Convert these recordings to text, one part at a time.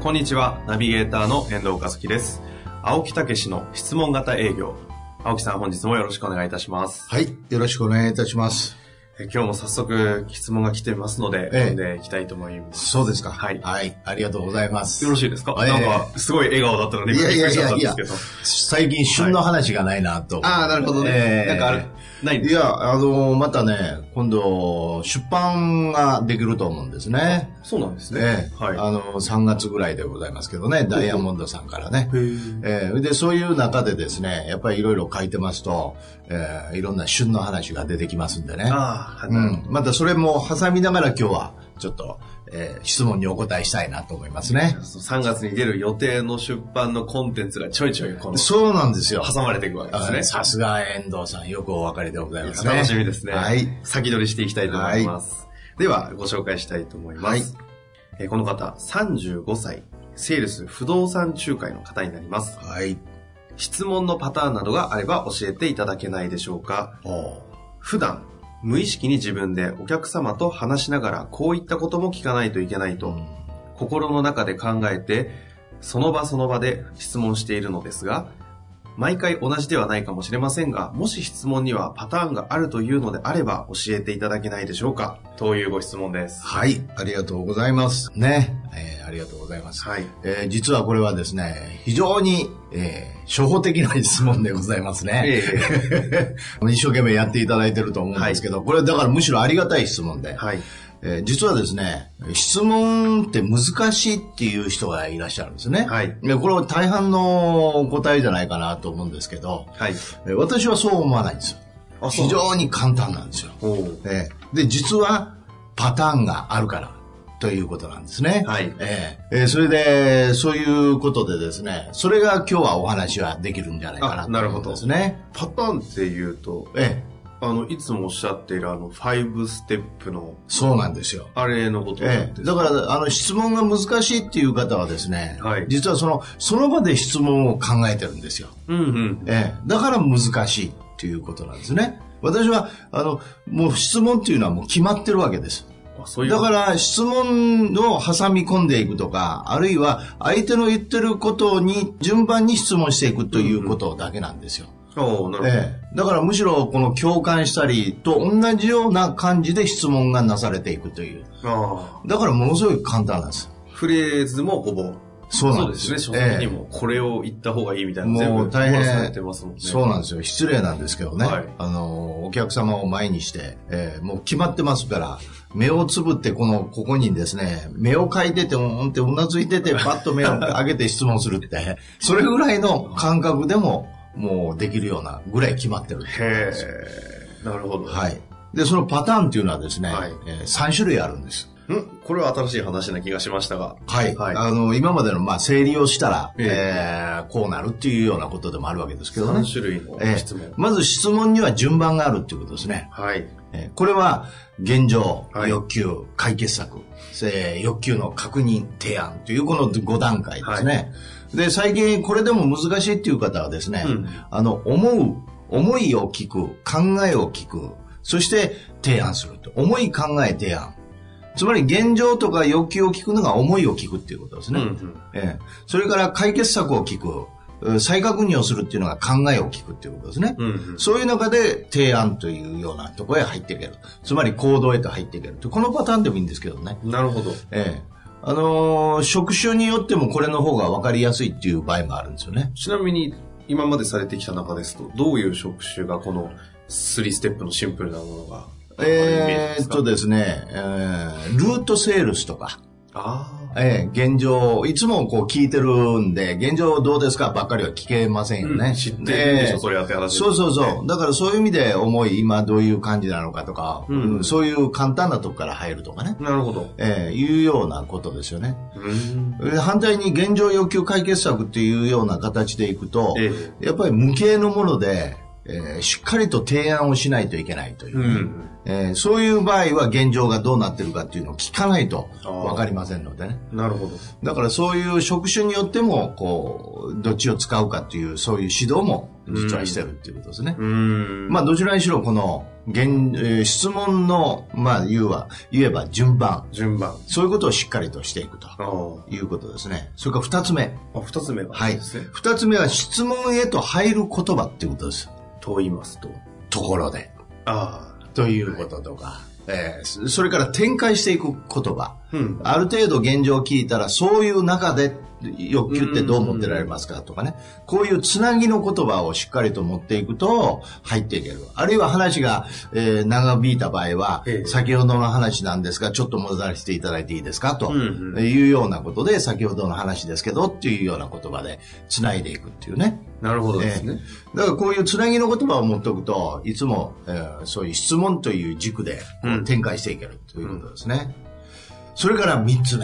こんにちは、ナビゲーターの遠藤和樹です。青木毅の質問型営業。青木さん、本日もよろしくお願いいたします。はい、よろしくお願いいたします。今日も早速質問が来てますので、読んでいきたいと思います。そうですか。はい。はい。ありがとうございます。よろしいですか？なんか、すごい笑顔だったので、びっくりしちゃったんですけど。最近、旬の話がないなと。ああ、なるほどね。なんかある、ないんですか？いや、またね、今度、出版ができると思うんですね。そうなんですね。はい。3月ぐらいでございますけどね、ダイヤモンドさんからね。で、そういう中でですね、やっぱりいろいろ書いてますと、いろんな旬の話が出てきますんでね。うん、またそれも挟みながら今日はちょっと、質問にお答えしたいなと思いますね。3月に出る予定の出版のコンテンツがちょいちょいこのそうなんですよ。挟まれていくわけですね。さすが遠藤さん、よくお分かりでございますね。楽しみですね。はい。先取りしていきたいと思います。はい、ではご紹介したいと思います。はい、この方35歳、セールス不動産仲介の方になります。はい。質問のパターンなどがあれば教えていただけないでしょうか。普段無意識に自分でお客様と話しながらこういったことも聞かないといけないと心の中で考えてその場その場で質問しているのですが、毎回同じではないかもしれませんが、もし質問にはパターンがあるというのであれば教えていただけないでしょうかというご質問です。はい、ありがとうございますね。ありがとうございます、はい。実はこれはですね、非常に、初歩的な質問でございますね。一生懸命やっていただいてると思うんですけど、はい、これだからむしろありがたい質問で、はい。実はですね、質問って難しいっていう人がいらっしゃるんですね。はい。これは大半の答えじゃないかなと思うんですけど、はい。私はそう思わないんですよ。あ、そう。非常に簡単なんですよ。で、実はパターンがあるから。ということなんですね。はい。それで、そういうことでですね、それが今日はお話はできるんじゃないかなと。なるほどですね。パターンっていうと、いつもおっしゃっている5ステップの。そうなんですよ。あれのことなんです。だから、質問が難しいっていう方はですね、はい。実はその場で質問を考えてるんですよ。だから難しいっていうことなんですね。私は、もう質問っていうのはもう決まってるわけです。だから質問を挟み込んでいくとか、あるいは相手の言ってることに順番に質問していくということだけなんですよ。だからむしろこの共感したりと同じような感じで質問がなされていくという。だからものすごい簡単なんです。フレーズもほぼ。そうなんですね。書籍にもこれを言った方がいいみたいな。もう大変されてますもんね。そうなんですよ。失礼なんですけどね。お客様を前にして、もう決まってますから、目をつぶってここにですね、目をかいてて、うんってうなずいてて、パッと目を上げて質問するって、それぐらいの感覚でも、もうできるようなぐらい決まってる。なるほど。はい。で、そのパターンっていうのはですね、3種類あるんです。これは新しい話な気がしましたが。はい。今までの、整理をしたら、こうなるっていうようなことでもあるわけですけどね。3種類の質問。まず質問には順番があるっていうことですね。はい。これは、現状、欲求、解決策、欲求の確認、提案というこの5段階ですね。で、最近これでも難しいっていう方はですね、思いを聞く、考えを聞く、そして提案すると。思い、考え、提案。つまり現状とか欲求を聞くのが思いを聞くっていうことですね。それから解決策を聞く、再確認をするっていうのが考えを聞くっていうことですね。そういう中で提案というようなところへ入っていける。つまり行動へと入っていける。このパターンでもいいんですけどね。なるほど。職種によってもこれの方が分かりやすいっていう場合もあるんですよね。ちなみに今までされてきた中ですと、どういう職種がこの3ステップのシンプルなものがですね、ルートセールスとか、現状、いつもこう聞いてるんで、現状どうですかばっかりは聞けませんよね。うん、知ってるんでしょ、それやって話。そうそうそう。だからそういう意味で思い、今どういう感じなのかとか、うん、そういう簡単なとこから入るとかね。なるほど。いうようなことですよね。うん、反対に現状要求解決策っていうような形でいくと、やっぱり無形のもので、しっかりと提案をしないといけないという、うんそういう場合は現状がどうなってるかっていうのを聞かないと分かりませんのでね。なるほど。だからそういう職種によってもこうどっちを使うかっていうそういう指導も実はしてるっていうことですね。まあどちらにしろこの質問のまあ言えば順番そういうことをしっかりとしていくということですね。それから二つ目は、はい、二つ目は質問へと入る言葉っていうことです。と言いますと、ところで、ということとか、はいそれから展開していく言葉、うん、ある程度現状を聞いたらそういう中で欲求ってどう持ってられますかとかね、こういうつなぎの言葉をしっかりと持っていくと入っていける。あるいは話が、長引いた場合は、先ほどの話なんですがちょっと戻らせていただいていいですかというようなことで、先ほどの話ですけどっていうような言葉でつないでいくっていうね。なるほどですね。だからこういうつなぎの言葉を持っておくといつも、そういう質問という軸で展開していけるということですね。それから3つ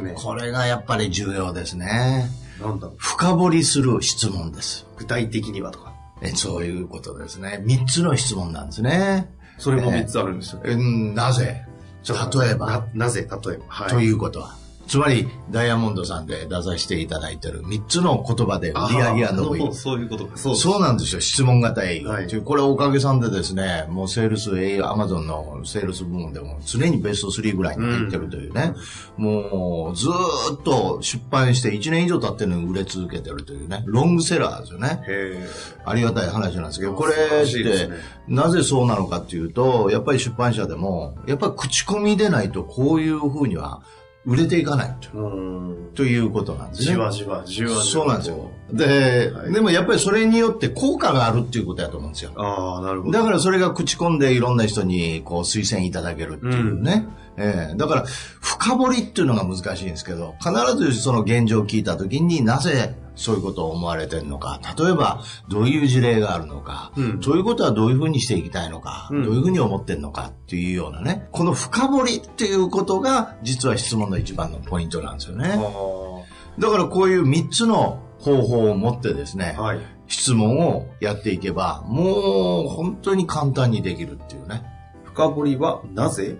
目。これがやっぱり重要ですね。なんだろう。深掘りする質問です。具体的にはとか。そういうことですね。3つの質問なんですね。それも3つあるんですよ。なぜ？例えば。なぜ例えば、はい。ということは。つまり、ダイヤモンドさんで出させていただいている3つの言葉で売り上げが伸びる。そういうことか。そうなんですよ。質問型営業。はい、これおかげさんでですね、もうセールス、Amazon のセールス部門でも常にベスト3ぐらいに入ってるというね。うん、もう、ずーっと出版して1年以上経ってるのに売れ続けてるというね。ロングセラーですよね。ありがたい話なんですけど、これって、なぜそうなのかっていうと、やっぱり出版社でも、やっぱり口コミでないとこういう風には、売れていかないということなんですね。じわじわ。そうなんですよ。で、はい、でもやっぱりそれによって効果があるっていうことだと思うんですよ。ああ、なるほど。だからそれが口コんでいろんな人にこう推薦いただけるっていうね。だから深掘りっていうのが難しいんですけど、必ずその現状を聞いたときになぜそういうことを思われてるのか、例えばどういう事例があるのか、そういうことはどういうふうにしていきたいのか、どういうふうに思ってるのかっていうようなね、この深掘りっていうことが実は質問の一番のポイントなんですよね。だからこういう3つの方法を持ってですね、はい、質問をやっていけばもう本当に簡単にできるっていうね。深掘りはなぜ？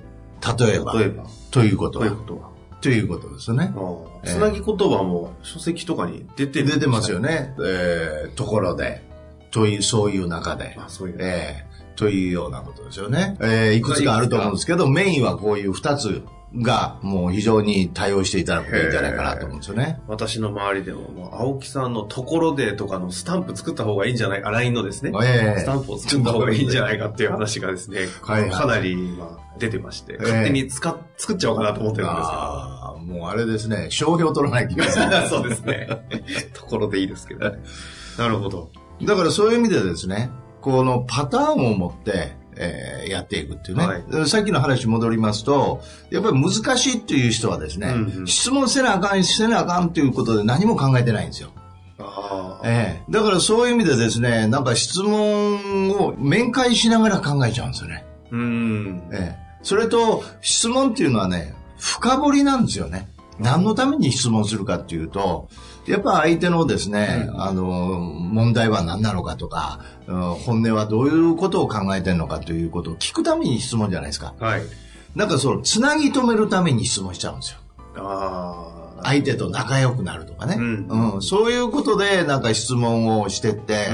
例えばということですよね。つなぎ言葉も書籍とかに出てますよね。ところでというそういう中で、というようなことですよね。いくつかあると思うんですけど、メインはこういう2つがもう非常に対応していただくといいんじゃないかなと思うんですよね。私の周りでも、青木さんのところでとかのスタンプ作った方がいいんじゃないか、LINE のですね、スタンプを作った方がいいんじゃないかっていう話がですね、かなり今出てまして、勝手に作っちゃおうかなと思ってるんですけど。もうあれですね、商標取らない気がする。そうですね。ところでいいですけどね。なるほど。だからそういう意味でですね、このパターンを持って、やっていくっていうね、はい、さっきの話戻りますと、やっぱり難しいっていう人はですね、質問せなあかんっていうことで何も考えてないんですよ。だからそういう意味でですね、なんか質問を面会しながら考えちゃうんですよね。それと質問っていうのはね、深掘りなんですよね。何のために質問するかっていうと、やっぱ相手のですね、問題は何なのかとか、本音はどういうことを考えてるのかということを聞くために質問じゃないですか。はい。なんかその、つなぎ止めるために質問しちゃうんですよ。相手と仲良くなるとかね。そういうことでなんか質問をしてって、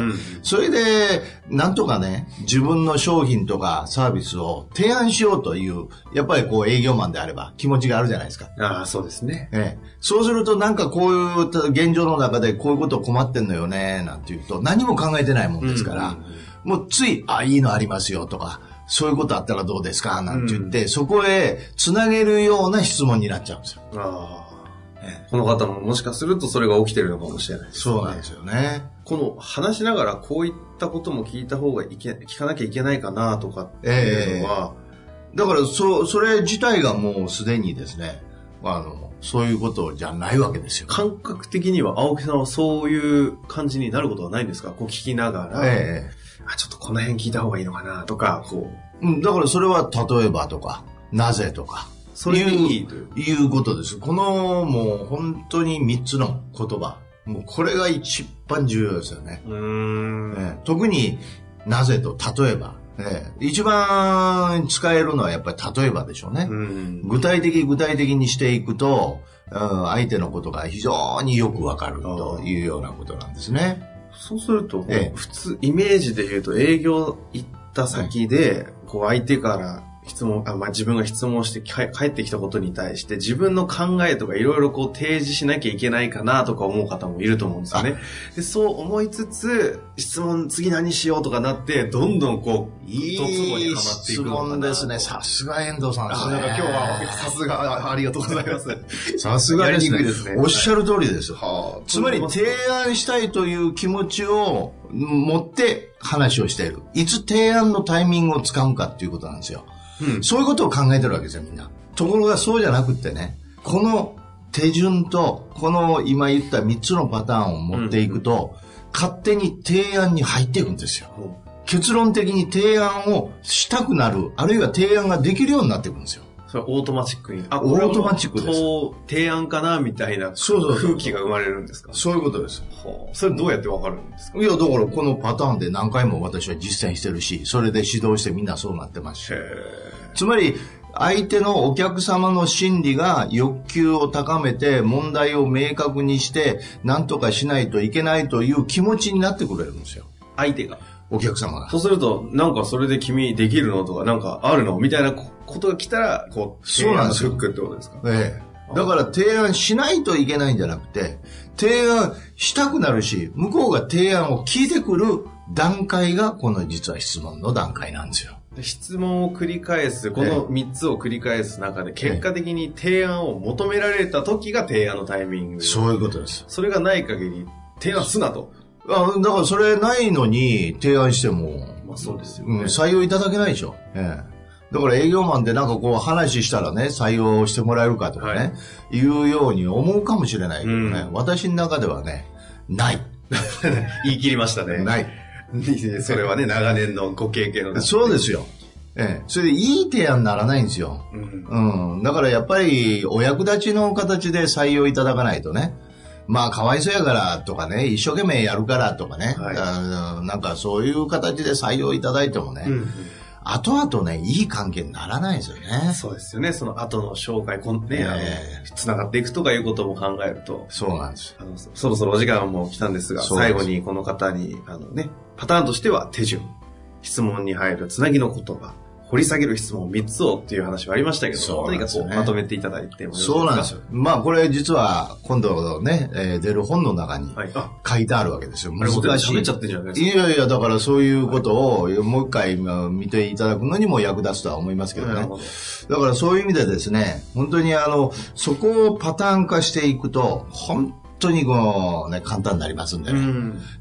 それでなんとかね、自分の商品とかサービスを提案しようという、やっぱりこう営業マンであれば気持ちがあるじゃないですか。そうですね。そうするとなんかこういう現状の中でこういうこと困ってんのよね、なんて言うと何も考えてないもんですから、もうつい、いいのありますよとか、そういうことあったらどうですか、なんて言って、そこへ繋げるような質問になっちゃうんですよ。この方ももしかするとそれが起きてるのかもしれないですね。そうなんですよね。この話しながらこういったことも聞いた方が聞かなきゃいけないかなとかっていうのは、だからそれ自体がもうすでにですね、そういうことじゃないわけですよ。感覚的には青木さんはそういう感じになることはないんですか？こう聞きながら、ちょっとこの辺聞いた方がいいのかなとか、こう、だからそれは例えばとかなぜとかそういうことです。このもう本当に3つの言葉、もうこれが一番重要ですよね。特になぜと例えば。一番使えるのはやっぱり例えばでしょうね。具体的にしていくと、相手のことが非常によくわかるというようなことなんですね。そうすると、普通イメージで言うと営業行った先で、こう相手から質問、自分が質問して帰ってきたことに対して自分の考えとかいろいろこう提示しなきゃいけないかなとか思う方もいると思うんですよね。で、そう思いつつ質問次何しようとかなってどんどんこういい質問ですね。さすが遠藤さんですね。今日はさすがありがとうございます。さすがですね。おっしゃる通りです。はあ、つまり提案したいという気持ちを持って話をしている。いつ提案のタイミングをつかむかっていうことなんですよ。そういうことを考えてるわけですよ、みんな。ところがそうじゃなくってね、この手順と、この今言った3つのパターンを持っていくと、勝手に提案に入っていくんですよ。結論的に提案をしたくなる、あるいは提案ができるようになっていくんですよ。それオートマチックに。オートマチックです。提案かなみたいな空気が生まれるんですか？そういうことです。それどうやってわかるんですか？いや、だからこのパターンで何回も私は実践してるし、それで指導してみんなそうなってますし。つまり、相手のお客様の心理が欲求を高めて、問題を明確にして、何とかしないといけないという気持ちになってくれるんですよ。相手が。お客様が。そうすると、なんかそれで君できるのとか、なんかあるのみたいなことが来たら、こう、そうなんですよ。フックってことですか？だから提案しないといけないんじゃなくて、提案したくなるし、向こうが提案を聞いてくる段階が、この実は質問の段階なんですよ。質問を繰り返す、この3つを繰り返す中で、結果的に提案を求められた時が提案のタイミング。そういうことです。それがない限り、提案すなと。だからそれないのに提案しても、そうですよね。採用いただけないでしょ。だから営業マンでなんかこう話したらね、採用してもらえるかとかね、いうように思うかもしれないけどね、私の中ではね、ない。言い切りましたね。ない。それはね、長年のご経験の。そうですよ。それでいい提案にならないんですよ。だからやっぱりお役立ちの形で採用いただかないとね、かわいそうやからとかね、一生懸命やるからとかね、なんかそういう形で採用いただいてもね、後々ね、いい関係にならないですよね。そうですよね。その後の紹介、つながっていくとかいうことも考えると。そうなんです。そろそろお時間も来たんですが、最後にこの方に、パターンとしては手順、質問に入るつなぎの言葉、掘り下げる質問3つをっていう話はありましたけど、何かこうまとめていただいてもいいですか？そうなんですよ。これ実は今度ね、出る本の中に書いてあるわけですよ。難しい。喋っちゃってるじゃないですか。いや、だからそういうことをもう一回見ていただくのにも役立つとは思いますけどね。だからそういう意味でですね、本当にそこをパターン化していくと、本当にこうね、簡単になりますんでね。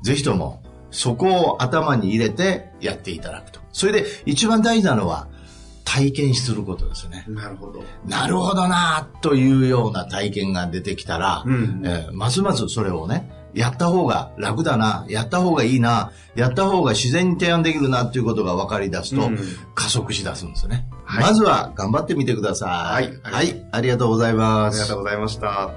ぜひとも、そこを頭に入れてやっていただくと。それで一番大事なのは体験することですね。なるほど。なるほどなというような体験が出てきたら、ますますそれをね、やった方が楽だな、やった方がいいな、やった方が自然に提案できるなということが分かり出すと、加速しだすんですね。まずは頑張ってみてください。はい、ありがとうございます。ありがとうございました。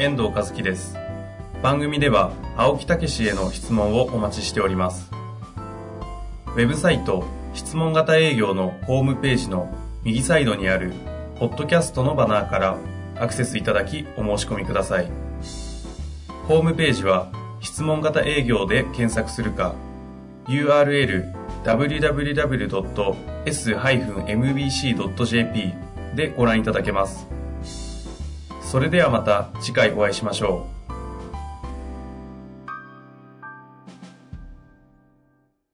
遠藤和樹です。番組では青木毅への質問をお待ちしております。ウェブサイト質問型営業のホームページの右サイドにあるポッドキャストのバナーからアクセスいただきお申し込みください。ホームページは質問型営業で検索するか URL www.s-mbc.jp でご覧いただけます。それではまた次回お会いしましょう。